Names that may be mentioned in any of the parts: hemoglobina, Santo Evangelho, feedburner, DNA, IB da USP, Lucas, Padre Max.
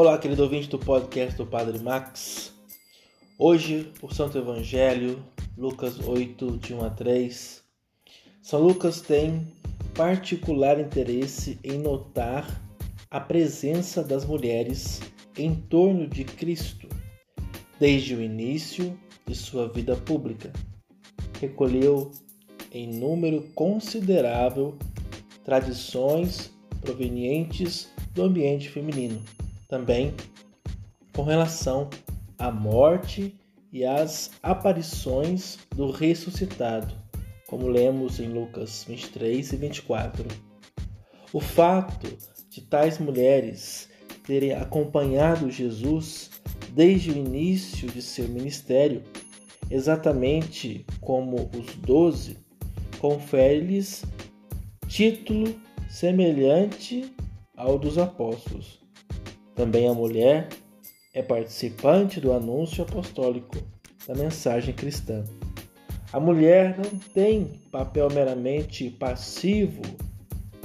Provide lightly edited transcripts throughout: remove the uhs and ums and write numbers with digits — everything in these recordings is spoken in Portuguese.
Olá, querido ouvinte do podcast do Padre Max. Hoje, o Santo Evangelho, Lucas 8, de 1 a 3. São Lucas tem particular interesse em notar a presença das mulheres em torno de Cristo, desde o início de sua vida pública. Recolheu em número considerável tradições provenientes do ambiente feminino, também com relação à morte e às aparições do ressuscitado, como lemos em Lucas 23 e 24. O fato de tais mulheres terem acompanhado Jesus desde o início de seu ministério, exatamente como os 12, confere-lhes título semelhante ao dos apóstolos. Também a mulher é participante do anúncio apostólico da mensagem cristã. A mulher não tem papel meramente passivo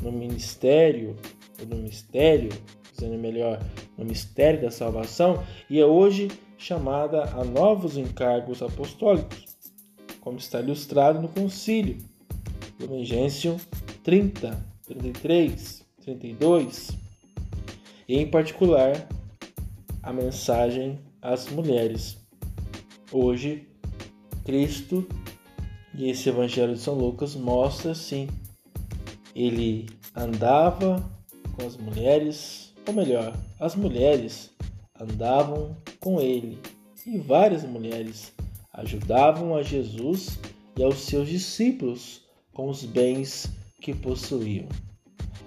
no ministério, ou no mistério, dizendo melhor, no mistério da salvação, e é hoje chamada a novos encargos apostólicos, como está ilustrado no concílio, Diligêncio 30, 33, 32, e em particular a mensagem às mulheres. Hoje, Cristo e esse Evangelho de São Lucas mostra sim, ele andava com as mulheres, ou melhor, as mulheres andavam com ele, e várias mulheres ajudavam a Jesus e aos seus discípulos com os bens que possuíam.